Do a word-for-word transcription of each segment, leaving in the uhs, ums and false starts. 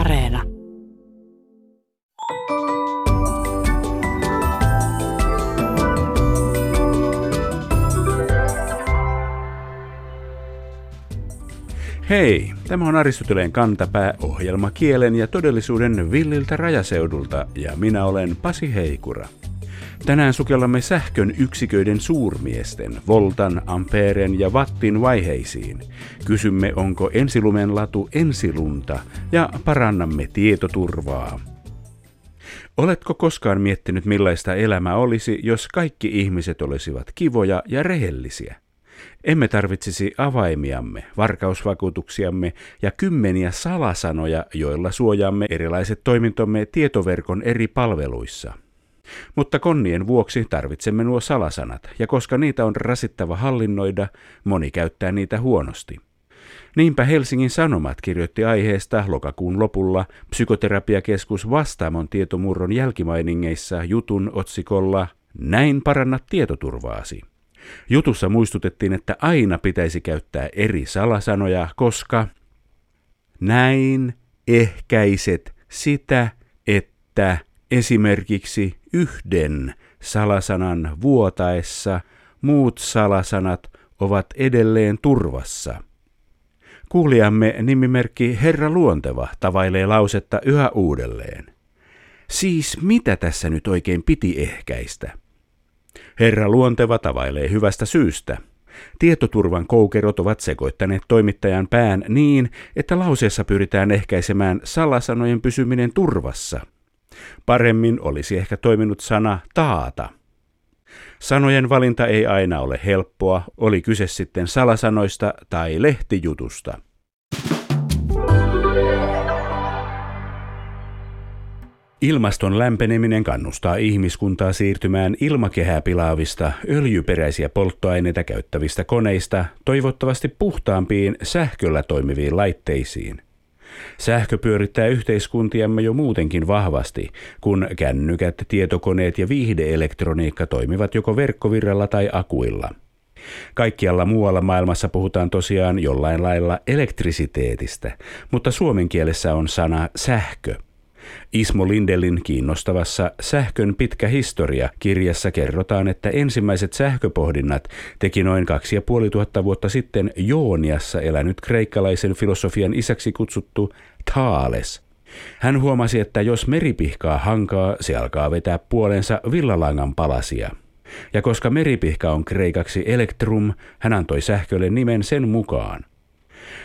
Areena. Hei, tämä on Aristoteleen kantapää ohjelma kielen ja todellisuuden villiltä rajaseudulta ja minä olen Pasi Heikura. Tänään sukellamme sähkön yksiköiden suurmiesten, Voltan, Ampeeren ja Wattin vaiheisiin. Kysymme, onko ensilumen latu ensilunta ja parannamme tietoturvaa. Oletko koskaan miettinyt, millaista elämä olisi, jos kaikki ihmiset olisivat kivoja ja rehellisiä? Emme tarvitsisi avaimiamme, varkausvakuutuksiamme ja kymmeniä salasanoja, joilla suojaamme erilaiset toimintomme tietoverkon eri palveluissa. Mutta konnien vuoksi tarvitsemme nuo salasanat, ja koska niitä on rasittava hallinnoida, moni käyttää niitä huonosti. Niinpä Helsingin Sanomat kirjoitti aiheesta lokakuun lopulla Psykoterapiakeskus Vastaamon tietomurron jälkimainingeissa jutun otsikolla "Näin parannat tietoturvaasi". Jutussa muistutettiin, että aina pitäisi käyttää eri salasanoja, koska näin ehkäiset sitä, että esimerkiksi yhden salasanan vuotaessa muut salasanat ovat edelleen turvassa. Kuulijamme nimimerkki Herra Luonteva tavailee lausetta yhä uudelleen. Siis mitä tässä nyt oikein piti ehkäistä? Herra Luonteva tavailee hyvästä syystä. Tietoturvan koukerot ovat sekoittaneet toimittajan pään niin, että lauseessa pyritään ehkäisemään salasanojen pysyminen turvassa. Paremmin olisi ehkä toiminut sana taata. Sanojen valinta ei aina ole helppoa, oli kyse sitten salasanoista tai lehtijutusta. Ilmaston lämpeneminen kannustaa ihmiskuntaa siirtymään ilmakehää pilaavista, öljyperäisiä polttoaineita käyttävistä koneista toivottavasti puhtaampiin sähköllä toimiviin laitteisiin. Sähkö pyörittää yhteiskuntiamme jo muutenkin vahvasti, kun kännykät, tietokoneet ja viihdeelektroniikka toimivat joko verkkovirralla tai akuilla. Kaikkialla muualla maailmassa puhutaan tosiaan jollain lailla elektrisiteetistä, mutta suomen kielessä on sana sähkö. Ismo Lindelin kiinnostavassa Sähkön pitkä historia -kirjassa kerrotaan, että ensimmäiset sähköpohdinnat teki noin kaksituhattaviisisataa vuotta sitten Jooniassa elänyt kreikkalaisen filosofian isäksi kutsuttu Thales. Hän huomasi, että jos meri pihkaa hankaa, se alkaa vetää puolensa villalangan palasia. Ja koska meripihka on kreikaksi elektrum, hän antoi sähkölle nimen sen mukaan.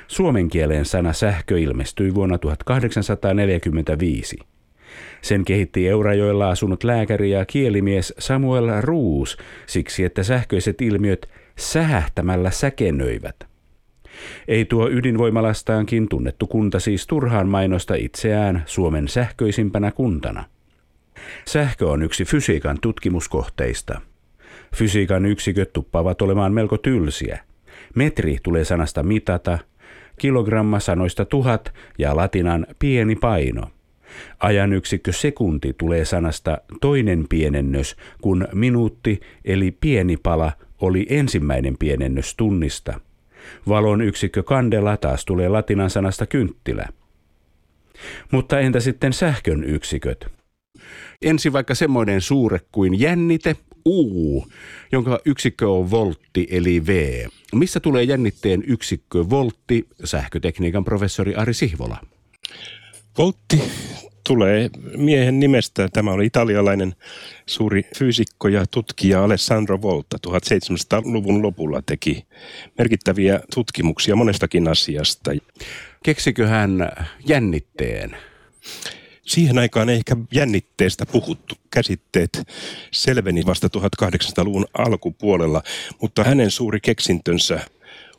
Suomen kieleen sana sähkö ilmestyi vuonna tuhatkahdeksansataaneljäkymmentäviisi. Sen kehitti Eurajoella asunut lääkäri ja kielimies Samuel Roos siksi, että sähköiset ilmiöt sähähtämällä säkenöivät. Ei tuo ydinvoimalastaankin tunnettu kunta siis turhaan mainosta itseään Suomen sähköisimpänä kuntana. Sähkö on yksi fysiikan tutkimuskohteista. Fysiikan yksiköt tuppaavat olemaan melko tylsiä. Metri tulee sanasta mitata, kilogramma sanoista tuhat ja latinan pieni paino. Ajan yksikkö sekunti tulee sanasta toinen pienennös, kun minuutti eli pieni pala oli ensimmäinen pienennös tunnista. Valon yksikkö kandela taas tulee latinan sanasta kynttilä. Mutta entä sitten sähkön yksiköt? Ensin vaikka semmoinen suure kuin jännite, U, jonka yksikkö on voltti eli V. Missä tulee jännitteen yksikkö voltti, sähkötekniikan professori Ari Sihvola? Voltti tulee miehen nimestä. Tämä oli italialainen suuri fyysikko ja tutkija Alessandro Volta. seitsemäntoistasadan luvun lopulla teki merkittäviä tutkimuksia monestakin asiasta. Keksikö hän jännitteen? Siihen aikaan ei ehkä jännitteestä puhuttu. Käsitteet selveni vasta tuhatkahdeksansataaluvun alkupuolella, mutta hänen suuri keksintönsä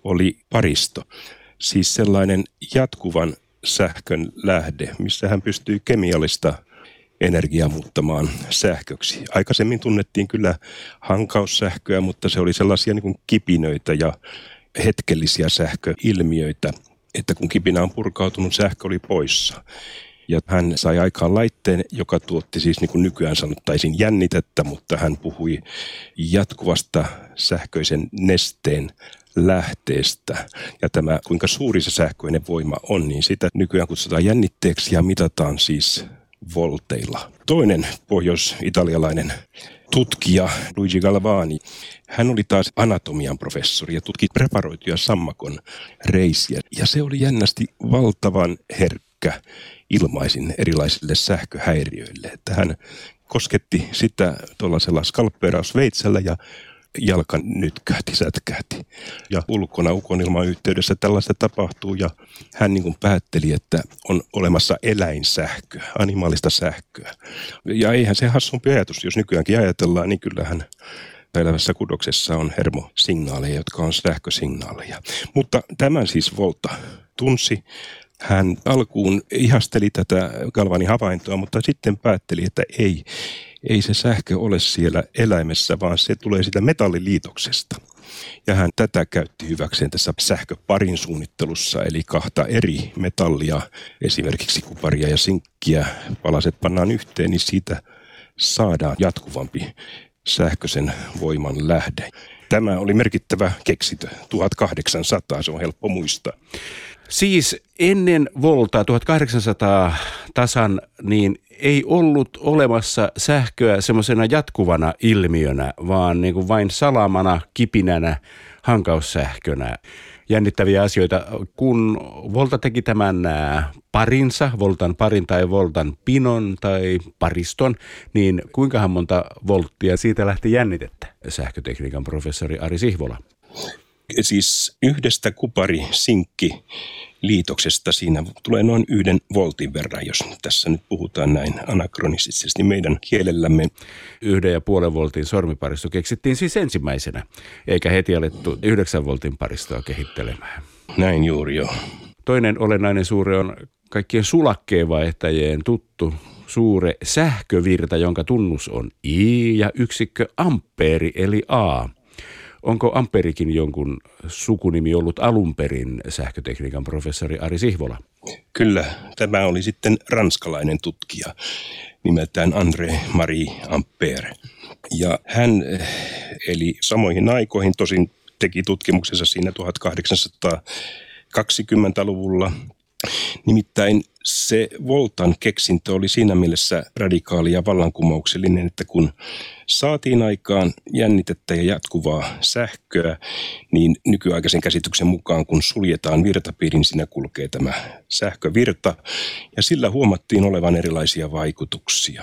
oli paristo. Siis sellainen jatkuvan sähkön lähde, missä hän pystyi kemiallista energiaa muuttamaan sähköksi. Aikaisemmin tunnettiin kyllä hankaussähköä, mutta se oli sellaisia niin kuin kipinöitä ja hetkellisiä sähköilmiöitä, että kun kipinä on purkautunut, sähkö oli poissa. Ja hän sai aikaan laitteen, joka tuotti siis niin kuin nykyään sanottaisiin jännitettä, mutta hän puhui jatkuvasta sähköisen nesteen lähteestä. Ja tämä, kuinka suuri se sähköinen voima on, niin sitä nykyään kutsutaan jännitteeksi ja mitataan siis volteilla. Toinen pohjois-italialainen tutkija Luigi Galvani, hän oli taas anatomian professori ja tutki preparoituja sammakon reisiä. Ja se oli jännästi valtavan herkkä ilmaisin erilaisille sähköhäiriöille. Että hän kosketti sitä tuollaisella skalppeerausveitsellä ja jalka nytkähti, sätkähti. Ja ulkona ukonilman yhteydessä tällaista tapahtuu ja hän niin kuin päätteli, että on olemassa eläinsähköä, animaalista sähköä. Ja eihän se hassumpi ajatus, jos nykyäänkin ajatellaan, niin kyllähän elävässä kudoksessa on hermosignaaleja, jotka on sähkösignaaleja. Mutta tämän siis Volta tunsi. Hän alkuun ihasteli tätä Galvanin havaintoa, mutta sitten päätteli, että ei. Ei se sähkö ole siellä eläimessä, vaan se tulee sitä metalliliitoksesta. Ja hän tätä käytti hyväkseen tässä sähköparin suunnittelussa, eli kahta eri metallia, esimerkiksi kuparia ja sinkkiä, palaset pannaan yhteen, niin siitä saadaan jatkuvampi sähköisen voiman lähde. Tämä oli merkittävä keksintö, tuhatkahdeksansataa, se on helppo muistaa. Siis ennen Voltaa tuhatkahdeksansataa tasan niin ei ollut olemassa sähköä semmoisena jatkuvana ilmiönä, vaan niin kuin vain salamana, kipinänä, hankaussähkönä. Jännittäviä asioita. Kun Volta teki tämän parinsa, Voltan parin tai Voltan pinon tai pariston, niin kuinkahan monta volttia siitä lähti jännitettä? Sähkötekniikan professori Ari Sihvola. Siis yhdestä kupari-sinkki-liitoksesta siinä tulee noin yhden voltin verran, jos tässä nyt puhutaan näin anakronisesti meidän kielellämme. Yhden ja puolen voltin sormiparisto keksittiin siis ensimmäisenä, eikä heti alettu yhdeksän voltin paristoa kehittelemään. Näin juuri joo. Toinen olennainen suure on kaikkien sulakkeenvaihtajien tuttu suure sähkövirta, jonka tunnus on I ja yksikkö ampeeri eli A. Onko Amperikin jonkun sukunimi ollut alun perin, sähkötekniikan professori Ari Sihvola? Kyllä, tämä oli sitten ranskalainen tutkija nimeltään André-Marie Ampere. Ja hän eli samoihin aikoihin, tosin teki tutkimuksensa siinä tuhatkahdeksansataakaksikymmentäluvulla. Nimittäin se Voltan keksintö oli siinä mielessä radikaali ja vallankumouksellinen, että kun saatiin aikaan jännitettä ja jatkuvaa sähköä, niin nykyaikaisen käsityksen mukaan kun suljetaan virtapiiri, niin siinä kulkee tämä sähkövirta ja sillä huomattiin olevan erilaisia vaikutuksia.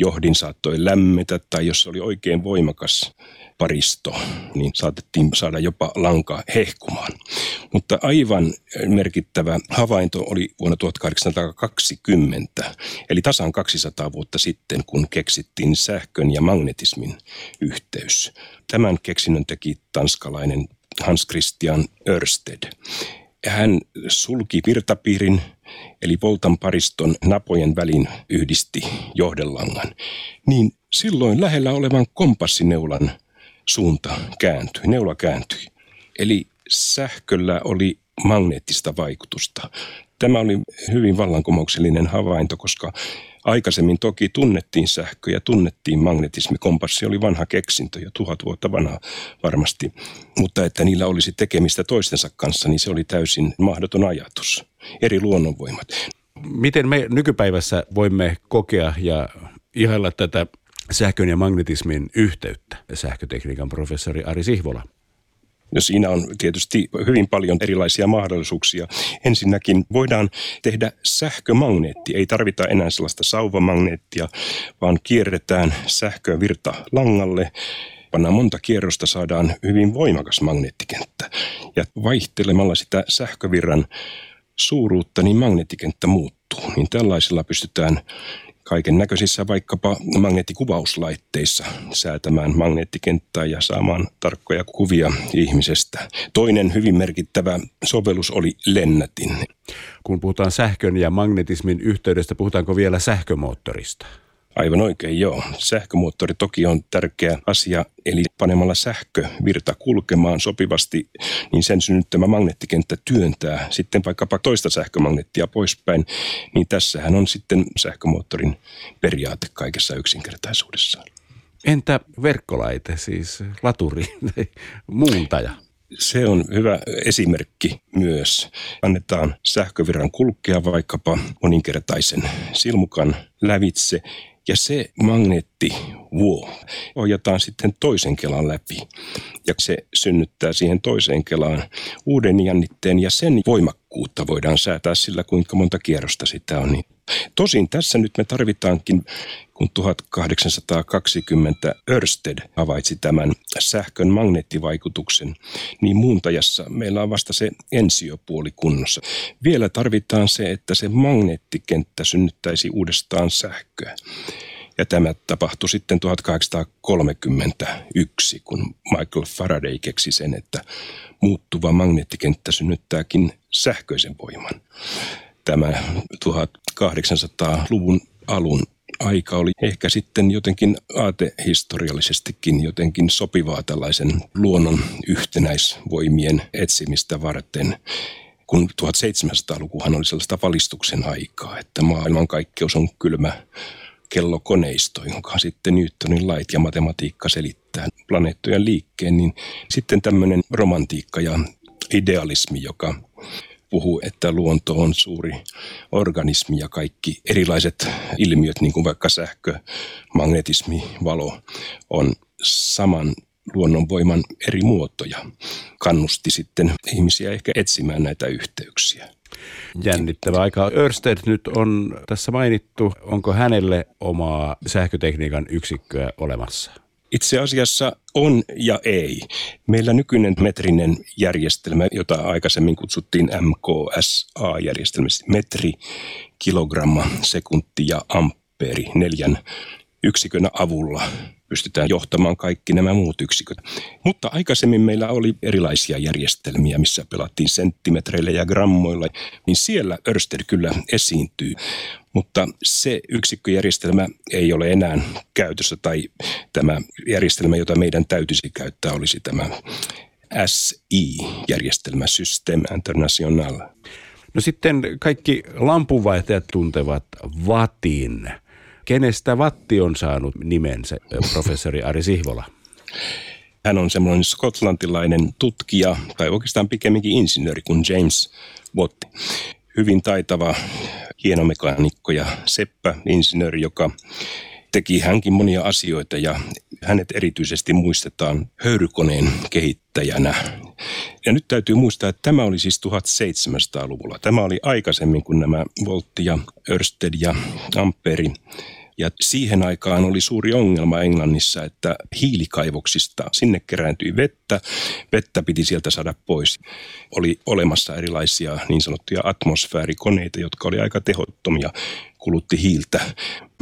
Johdin saattoi lämmetä tai jos oli oikein voimakas paristo, niin saatettiin saada jopa lanka hehkumaan. Mutta aivan merkittävä havainto oli vuonna tuhatkahdeksansataakaksikymmentä, eli tasan kaksisataa vuotta sitten, kun keksittiin sähkön ja magnetismin yhteys. Tämän keksinnön teki tanskalainen Hans Christian Ørsted. Hän sulki virtapiirin, eli Voltan pariston napojen välin yhdisti johdelangan, niin silloin lähellä olevan kompassineulan suunta kääntyi, neula kääntyi. Eli sähköllä oli magneettista vaikutusta. Tämä oli hyvin vallankumouksellinen havainto, koska aikaisemmin toki tunnettiin sähkö ja tunnettiin magnetismi. Kompassi oli vanha keksintö, jo tuhat vuotta vanha varmasti, mutta että niillä olisi tekemistä toistensa kanssa, niin se oli täysin mahdoton ajatus. Eri luonnonvoimat. Miten me nykypäivässä voimme kokea ja ihailla tätä sähkön ja magnetismin yhteyttä, sähkötekniikan professori Ari Sihvola? No siinä on tietysti hyvin paljon erilaisia mahdollisuuksia. Ensinnäkin voidaan tehdä sähkömagneetti. Ei tarvita enää sellaista sauvamagneettia, vaan kierretään sähkövirta langalle. Pannaan monta kierrosta, saadaan hyvin voimakas magneettikenttä. Ja vaihtelemalla sitä sähkövirran suuruutta, niin magneettikenttä muuttuu. Niin tällaisilla pystytään kaiken näköisissä vaikkapa magneettikuvauslaitteissa säätämään magneettikenttää ja saamaan tarkkoja kuvia ihmisestä. Toinen hyvin merkittävä sovellus oli lennätin. Kun puhutaan sähkön ja magnetismin yhteydestä, puhutaanko vielä sähkömoottorista? Aivan oikein, joo. Sähkömoottori toki on tärkeä asia, eli panemalla sähkövirta kulkemaan sopivasti, niin sen synnyttämä magneettikenttä työntää sitten vaikkapa toista sähkömagneettia poispäin, niin tässähän on sitten sähkömoottorin periaate kaikessa yksinkertaisuudessaan. Entä verkkolaite, siis laturi, muuntaja? Se on hyvä esimerkki myös. Annetaan sähkövirran kulkea vaikkapa moninkertaisen silmukan lävitse ja se magneetti vuo ohjataan sitten toisen kelan läpi ja se synnyttää siihen toiseen kelaan uuden jännitteen ja sen voimakkuutta voidaan säätää sillä, kuinka monta kierrosta sitä on. Tosin tässä nyt me tarvitaankin, kun tuhatkahdeksansataakaksikymmentä Ørsted havaitsi tämän sähkön magneettivaikutuksen, niin muuntajassa meillä on vasta se ensiopuoli kunnossa. Vielä tarvitaan se, että se magneettikenttä synnyttäisi uudestaan sähköä. Ja tämä tapahtui sitten tuhatkahdeksansataakolmekymmentäyksi, kun Michael Faraday keksi sen, että muuttuva magneettikenttä synnyttääkin sähköisen voiman. Tämä tuhatkahdeksansataaluvun alun aika oli ehkä sitten jotenkin aatehistoriallisestikin jotenkin sopivaa tällaisen luonnon yhtenäisvoimien etsimistä varten, kun seitsemäntoistasataa-lukuhan oli sellaista valistuksen aikaa, että maailmankaikkeus on kylmä kellokoneisto, jonka sitten Newtonin lait ja matematiikka selittää planeettojen liikkeen, niin sitten tämmöinen romantiikka ja idealismi, joka puhuu, että luonto on suuri organismi ja kaikki erilaiset ilmiöt, niin kuin vaikka sähkö, magnetismi, valo, on saman luonnonvoiman eri muotoja. Kannusti sitten ihmisiä ehkä etsimään näitä yhteyksiä. Jännittävä aika. Ørsted nyt on tässä mainittu. Onko hänelle omaa sähkötekniikan yksikköä olemassa? Itse asiassa on ja ei. Meillä nykyinen metrinen järjestelmä, jota aikaisemmin kutsuttiin M K S A-järjestelmäksi, metri, kilogramma, sekunti ja ampeeri neljän yksikön avulla pystytään johtamaan kaikki nämä muut yksiköt. Mutta aikaisemmin meillä oli erilaisia järjestelmiä, missä pelattiin senttimetreillä ja grammoilla, niin siellä Ørsted kyllä esiintyy. Mutta se yksikköjärjestelmä ei ole enää käytössä, tai tämä järjestelmä, jota meidän täytyisi käyttää, olisi tämä S I-järjestelmä, Système International. No sitten kaikki lampunvaihtajat tuntevat wattin. Kenestä watti on saanut nimensä, professori Ari Sihvola? Hän on semmoinen skotlantilainen tutkija, tai oikeastaan pikemminkin insinööri kuin James Watt. Hyvin taitava, hieno mekaanikko ja seppä, insinööri, joka teki hänkin monia asioita ja hänet erityisesti muistetaan höyrykoneen kehittäjänä. Ja nyt täytyy muistaa, että tämä oli siis seitsemäntoistasataa-luvulla. Tämä oli aikaisemmin kuin nämä Voltti ja Ørsted ja Amperi. Ja siihen aikaan oli suuri ongelma Englannissa, että hiilikaivoksista sinne kerääntyi vettä. Vettä piti sieltä saada pois. Oli olemassa erilaisia niin sanottuja atmosfäärikoneita, jotka oli aika tehottomia. Kulutti hiiltä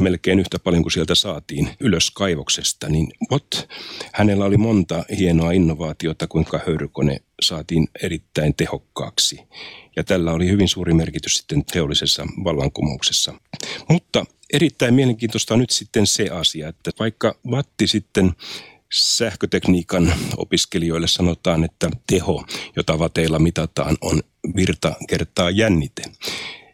melkein yhtä paljon kuin sieltä saatiin ylös kaivoksesta. Niin what? Hänellä oli monta hienoa innovaatiota, kuinka höyrykone saatiin erittäin tehokkaaksi. Ja tällä oli hyvin suuri merkitys sitten teollisessa vallankumouksessa. Mutta erittäin mielenkiintoista on nyt sitten se asia, että vaikka watti sitten sähkötekniikan opiskelijoille sanotaan, että teho, jota wateilla mitataan, on virta kertaa jännite,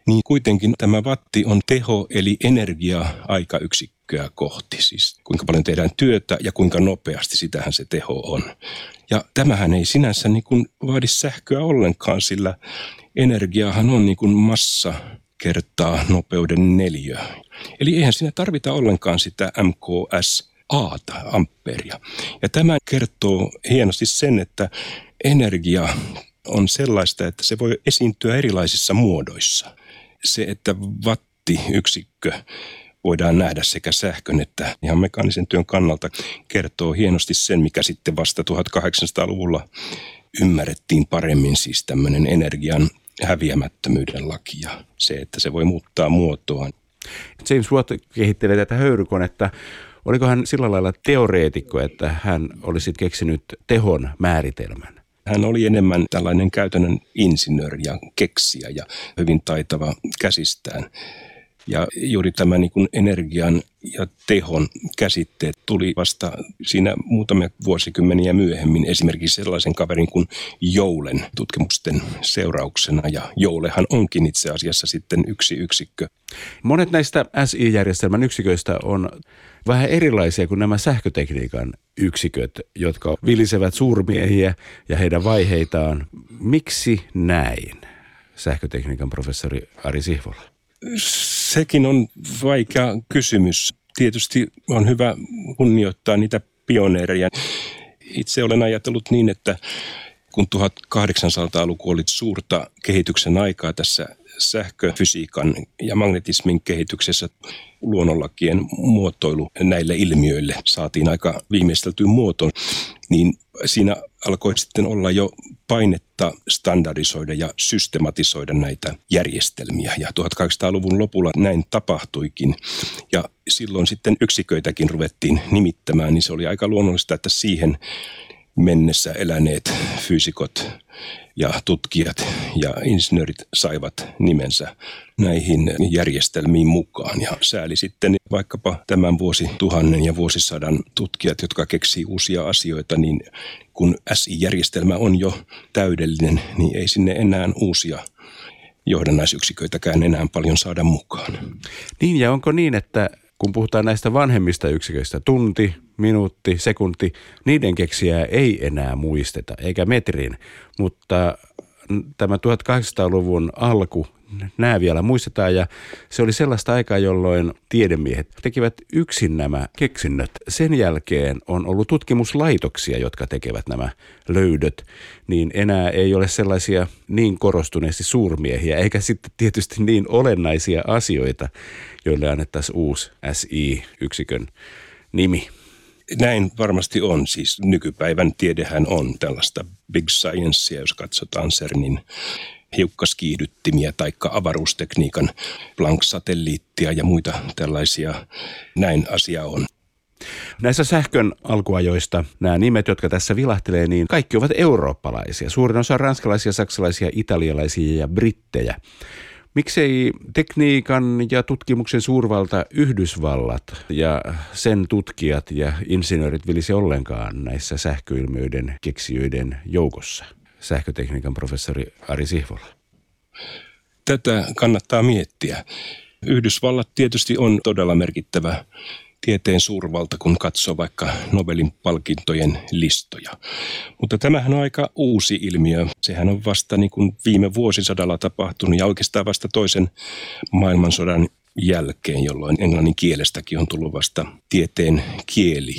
niin kuitenkin tämä watti on teho eli energia aikayksikköä kohti. Siis kuinka paljon tehdään työtä ja kuinka nopeasti, sitähän se teho on. Ja tämähän ei sinänsä niin kuin vaadi sähköä ollenkaan, sillä energiahan on niin kuin massa kertaa nopeuden neliö. Eli eihän siinä tarvita ollenkaan sitä M K S A:ta, ampeeria. Ja tämä kertoo hienosti sen, että energia on sellaista, että se voi esiintyä erilaisissa muodoissa. Se, että wattiyksikkö voidaan nähdä sekä sähkön että ihan mekaanisen työn kannalta, kertoo hienosti sen, mikä sitten vasta tuhatkahdeksansataaluvulla ymmärrettiin paremmin, siis tämmöinen energian häviämättömyyden laki ja se, että se voi muuttaa muotoaan. James Watt kehittelee tätä höyrykonetta. Oliko hän sillä lailla teoreetikko, että hän olisi keksinyt tehon määritelmän? Hän oli enemmän tällainen käytännön insinööri ja keksijä ja hyvin taitava käsistään. Ja juuri tämä niin kuin energian ja tehon käsitteet tuli vasta siinä muutamia vuosikymmeniä myöhemmin esimerkiksi sellaisen kaverin kuin Joulen tutkimusten seurauksena. Ja Joulehan onkin itse asiassa sitten yksi yksikkö. Monet näistä S I-järjestelmän yksiköistä on vähän erilaisia kuin nämä sähkötekniikan yksiköt, jotka vilisevät suurmiehiä ja heidän vaiheitaan. Miksi näin, sähkötekniikan professori Ari Sihvola? Sekin on vaikea kysymys. Tietysti on hyvä kunnioittaa niitä pioneereja. Itse olen ajatellut niin, että kun kahdeksantoistasataa-luku oli suurta kehityksen aikaa tässä sähköfysiikan ja magnetismin kehityksessä, luonnonlakien muotoilu näille ilmiöille saatiin aika viimeisteltyyn muotoon, niin siinä alkoi sitten olla jo painetta standardisoida ja systematisoida näitä järjestelmiä. Ja kahdeksantoistasataa-luvun lopulla näin tapahtuikin. Ja silloin sitten yksiköitäkin ruvettiin nimittämään, niin se oli aika luonnollista, että siihen mennessä eläneet fyysikot ja tutkijat ja insinöörit saivat nimensä näihin järjestelmiin mukaan. Ja sääli sitten vaikkapa tämän vuosituhannen ja vuosisadan tutkijat, jotka keksii uusia asioita, niin kun S I-järjestelmä on jo täydellinen, niin ei sinne enää uusia johdannaisyksiköitäkään enää paljon saada mukaan. Niin, ja onko niin, että kun puhutaan näistä vanhemmista yksiköistä, tunti, minuutti, sekunti, niiden keksijää ei enää muisteta, eikä metrin, mutta tämä kahdeksantoistasadan-luvun alku, nämä vielä muistetaan, ja se oli sellaista aikaa, jolloin tiedemiehet tekivät yksin nämä keksinnöt. Sen jälkeen on ollut tutkimuslaitoksia, jotka tekevät nämä löydöt, niin enää ei ole sellaisia niin korostuneesti suurmiehiä, eikä sitten tietysti niin olennaisia asioita, joille annettaisiin uusi S I-yksikön nimi. Näin varmasti on. Siis nykypäivän tiedehän on tällaista big sciencea, jos katsotaan CERNin hiukkaskiihdyttimiä tai avaruustekniikan Planck-satelliittia ja muita tällaisia. Näin asia on. Näissä sähkön alkuajoista nämä nimet, jotka tässä vilahtelee, niin kaikki ovat eurooppalaisia. Suurin osa on ranskalaisia, saksalaisia, italialaisia ja brittejä. Miksei tekniikan ja tutkimuksen suurvalta Yhdysvallat ja sen tutkijat ja insinöörit vilisi ollenkaan näissä sähköilmiöiden keksijöiden joukossa? Sähkötekniikan professori Ari Sihvola. Tätä kannattaa miettiä. Yhdysvallat tietysti on todella merkittävä tieteen suurvalta, kun katsoo vaikka Nobelin palkintojen listoja. Mutta tämähän on aika uusi ilmiö. Sehän on vasta niin kuin viime vuosisadalla tapahtunut ja oikeastaan vasta toisen maailmansodan jälkeen, jolloin englannin kielestäkin on tullut vasta tieteen kieli.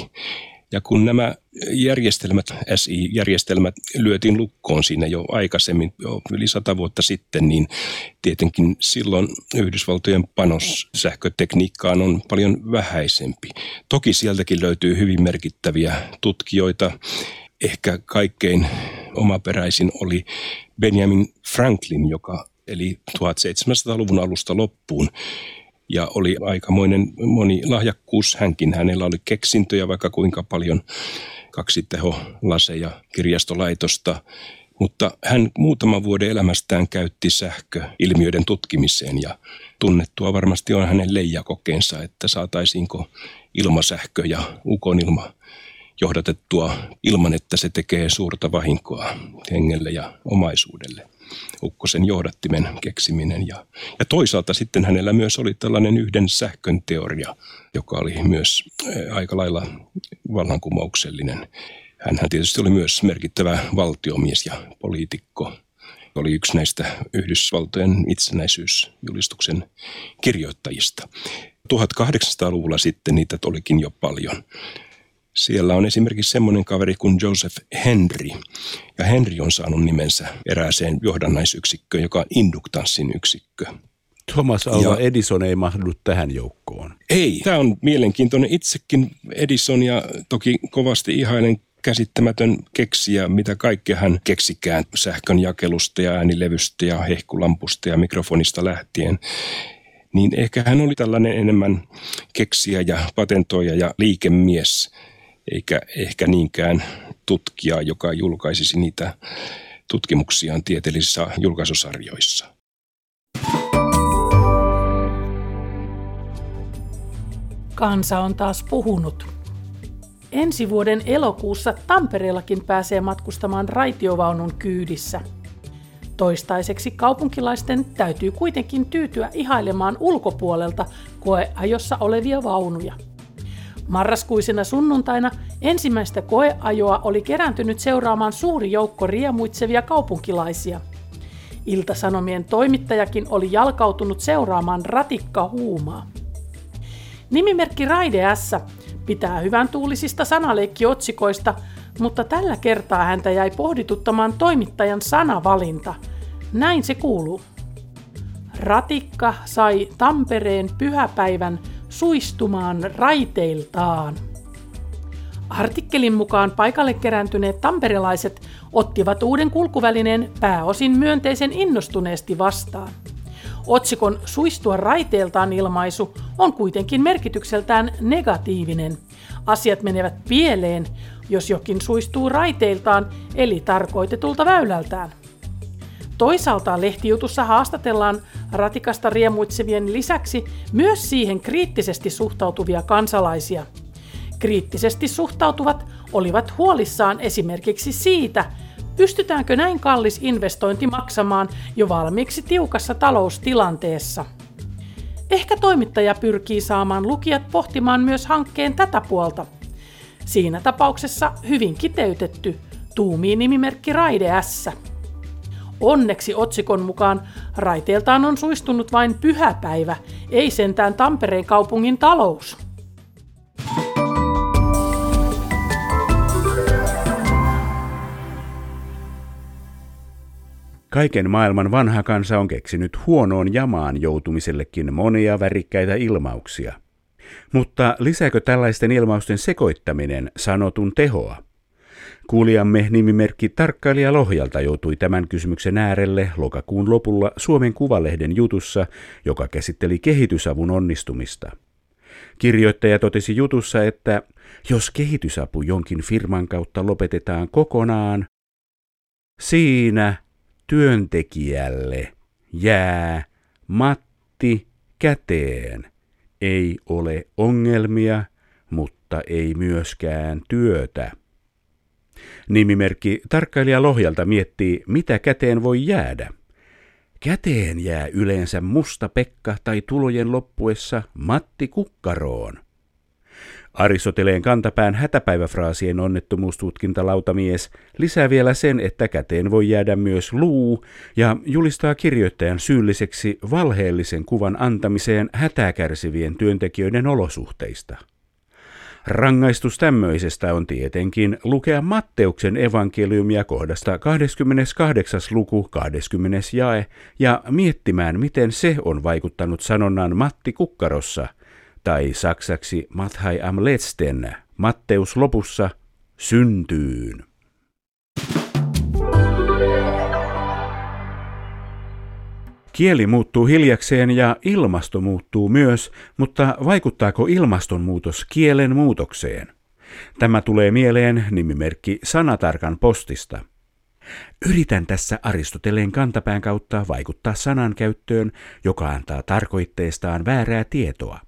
Ja kun nämä järjestelmät, S I-järjestelmät lyötiin lukkoon siinä jo aikaisemmin, jo yli sata vuotta sitten, niin tietenkin silloin Yhdysvaltojen panos sähkötekniikkaan on paljon vähäisempi. Toki sieltäkin löytyy hyvin merkittäviä tutkijoita. Ehkä kaikkein omaperäisin oli Benjamin Franklin, joka eli seitsemäntoistasadan-luvun alusta loppuun. Ja oli aikamoinen moni lahjakkuus hänkin. Hänellä oli keksintöjä vaikka kuinka paljon, kaksiteholaseja, kirjastolaitosta. Mutta hän muutaman vuoden elämästään käytti sähköilmiöiden tutkimiseen ja tunnettua varmasti on hänen leijakokeensa, että saataisiinko ilmasähkö ja ukonilma johdatettua ilman, että se tekee suurta vahinkoa hengelle ja omaisuudelle. Ukkosen johdattimen keksiminen. Ja, ja toisaalta sitten hänellä myös oli tällainen yhden sähkön teoria, joka oli myös aika lailla vallankumouksellinen. Hänhän tietysti oli myös merkittävä valtiomies ja poliitikko. Oli yksi näistä Yhdysvaltojen itsenäisyysjulistuksen kirjoittajista. kahdeksantoistasadan-luvulla sitten niitä olikin jo paljon. Siellä on esimerkiksi semmoinen kaveri kuin Joseph Henry. Ja Henry on saanut nimensä erääseen johdannaisyksikköön, joka on induktanssin yksikkö. Thomas Alva ja Edison ei mahdu tähän joukkoon. Ei, tämä on mielenkiintoinen. Itsekin Edisonia toki kovasti ihailen, käsittämätön keksijä, mitä kaikkea hän keksikään sähkön jakelusta ja äänilevystä ja hehkulampusta ja mikrofonista lähtien. Niin ehkä hän oli tällainen enemmän keksijä ja patentoija ja liikemies. Eikä ehkä niinkään tutkija, joka julkaisisi niitä tutkimuksiaan tieteellisissä julkaisusarjoissa. Kansa on taas puhunut. Ensi vuoden elokuussa Tampereellakin pääsee matkustamaan raitiovaunun kyydissä. Toistaiseksi kaupunkilaisten täytyy kuitenkin tyytyä ihailemaan ulkopuolelta koeajossa olevia vaunuja. Marraskuisena sunnuntaina ensimmäistä koeajoa oli kerääntynyt seuraamaan suuri joukko riemuitsevia kaupunkilaisia. Iltasanomien toimittajakin oli jalkautunut seuraamaan ratikkahuumaa. Nimimerkki Raide S pitää hyvän tuulisista sanalleikkiotsikoista, mutta tällä kertaa häntä jäi pohdituttamaan toimittajan sanavalinta. Näin se kuuluu. Ratikka sai Tampereen pyhäpäivän suistumaan raiteiltaan. Artikkelin mukaan paikalle kerääntyneet tamperelaiset ottivat uuden kulkuvälineen pääosin myönteisen innostuneesti vastaan. Otsikon suistua raiteeltaan ilmaisu on kuitenkin merkitykseltään negatiivinen. Asiat menevät pieleen, jos jokin suistuu raiteiltaan eli tarkoitetulta väylältään. Toisaalta lehtijutussa haastatellaan ratikasta riemuitsevien lisäksi myös siihen kriittisesti suhtautuvia kansalaisia. Kriittisesti suhtautuvat olivat huolissaan esimerkiksi siitä, pystytäänkö näin kallis investointi maksamaan jo valmiiksi tiukassa taloustilanteessa. Ehkä toimittaja pyrkii saamaan lukijat pohtimaan myös hankkeen tätä puolta. Siinä tapauksessa hyvin kiteytetty, tuumii nimimerkki Raide S. Onneksi otsikon mukaan raiteeltaan on suistunut vain pyhäpäivä, ei sentään Tampereen kaupungin talous. Kaiken maailman vanha kansa on keksinyt huonoon jamaan joutumisellekin monia värikkäitä ilmauksia. Mutta lisääkö tällaisten ilmausten sekoittaminen sanotun tehoa? Kuulijamme nimimerkki Tarkkailija Lohjalta joutui tämän kysymyksen äärelle lokakuun lopulla Suomen Kuvalehden jutussa, joka käsitteli kehitysavun onnistumista. Kirjoittaja totesi jutussa, että jos kehitysapu jonkin firman kautta lopetetaan kokonaan, siinä työntekijälle jää matti käteen. Ei ole ongelmia, mutta ei myöskään työtä. Nimimerkki Tarkkailija Lohjalta miettii, mitä käteen voi jäädä. Käteen jää yleensä musta pekka tai tulojen loppuessa matti kukkaroon. Aristoteleen kantapään hätäpäiväfraasien onnettomuustutkintalautamies lisää vielä sen, että käteen voi jäädä myös luu ja julistaa kirjoittajan syylliseksi valheellisen kuvan antamiseen hätää kärsivien työntekijöiden olosuhteista. Rangaistus tämmöisestä on tietenkin lukea Matteuksen evankeliumia kohdasta kahdeskymmeneskahdeksas luku kahdeskymmenes jae ja miettimään, miten se on vaikuttanut sanonnan matti kukkarossa, tai saksaksi Mattei am letzten, Matteus lopussa, syntyyn. Kieli muuttuu hiljakseen ja ilmasto muuttuu myös, mutta vaikuttaako ilmastonmuutos kielen muutokseen? Tämä tulee mieleen nimimerkki Sanatarkan postista. Yritän tässä Aristoteleen kantapään kautta vaikuttaa sanankäyttöön, joka antaa tarkoitteestaan väärää tietoa.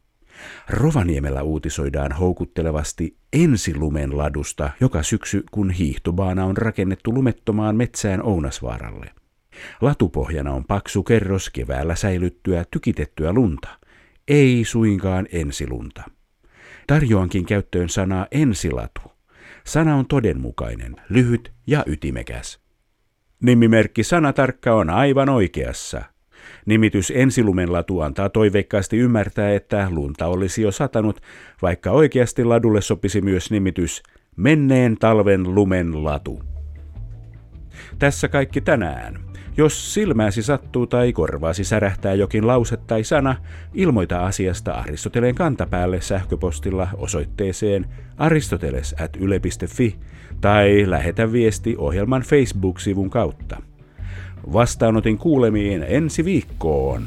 Rovaniemellä uutisoidaan houkuttelevasti ensilumen ladusta joka syksy, kun hiihtobaana on rakennettu lumettomaan metsään Ounasvaaralle. Latupohjana on paksu kerros keväällä säilyttyä tykitettyä lunta, ei suinkaan ensilunta. Tarjoankin käyttöön sanaa ensilatu. Sana on todenmukainen, lyhyt ja ytimekäs. Nimimerkki Sanatarkka on aivan oikeassa. Nimitys ensilumenlatu antaa toiveikkaasti ymmärtää, että lunta olisi jo satanut, vaikka oikeasti ladulle sopisi myös nimitys menneen talven lumenlatu. Tässä kaikki tänään. Jos silmäsi sattuu tai korvaasi särähtää jokin lause tai sana, ilmoita asiasta Aristoteleen kantapäälle sähköpostilla osoitteeseen aristoteles at yle piste fi tai lähetä viesti ohjelman Facebook-sivun kautta. Vastaanotin kuulemiin ensi viikkoon.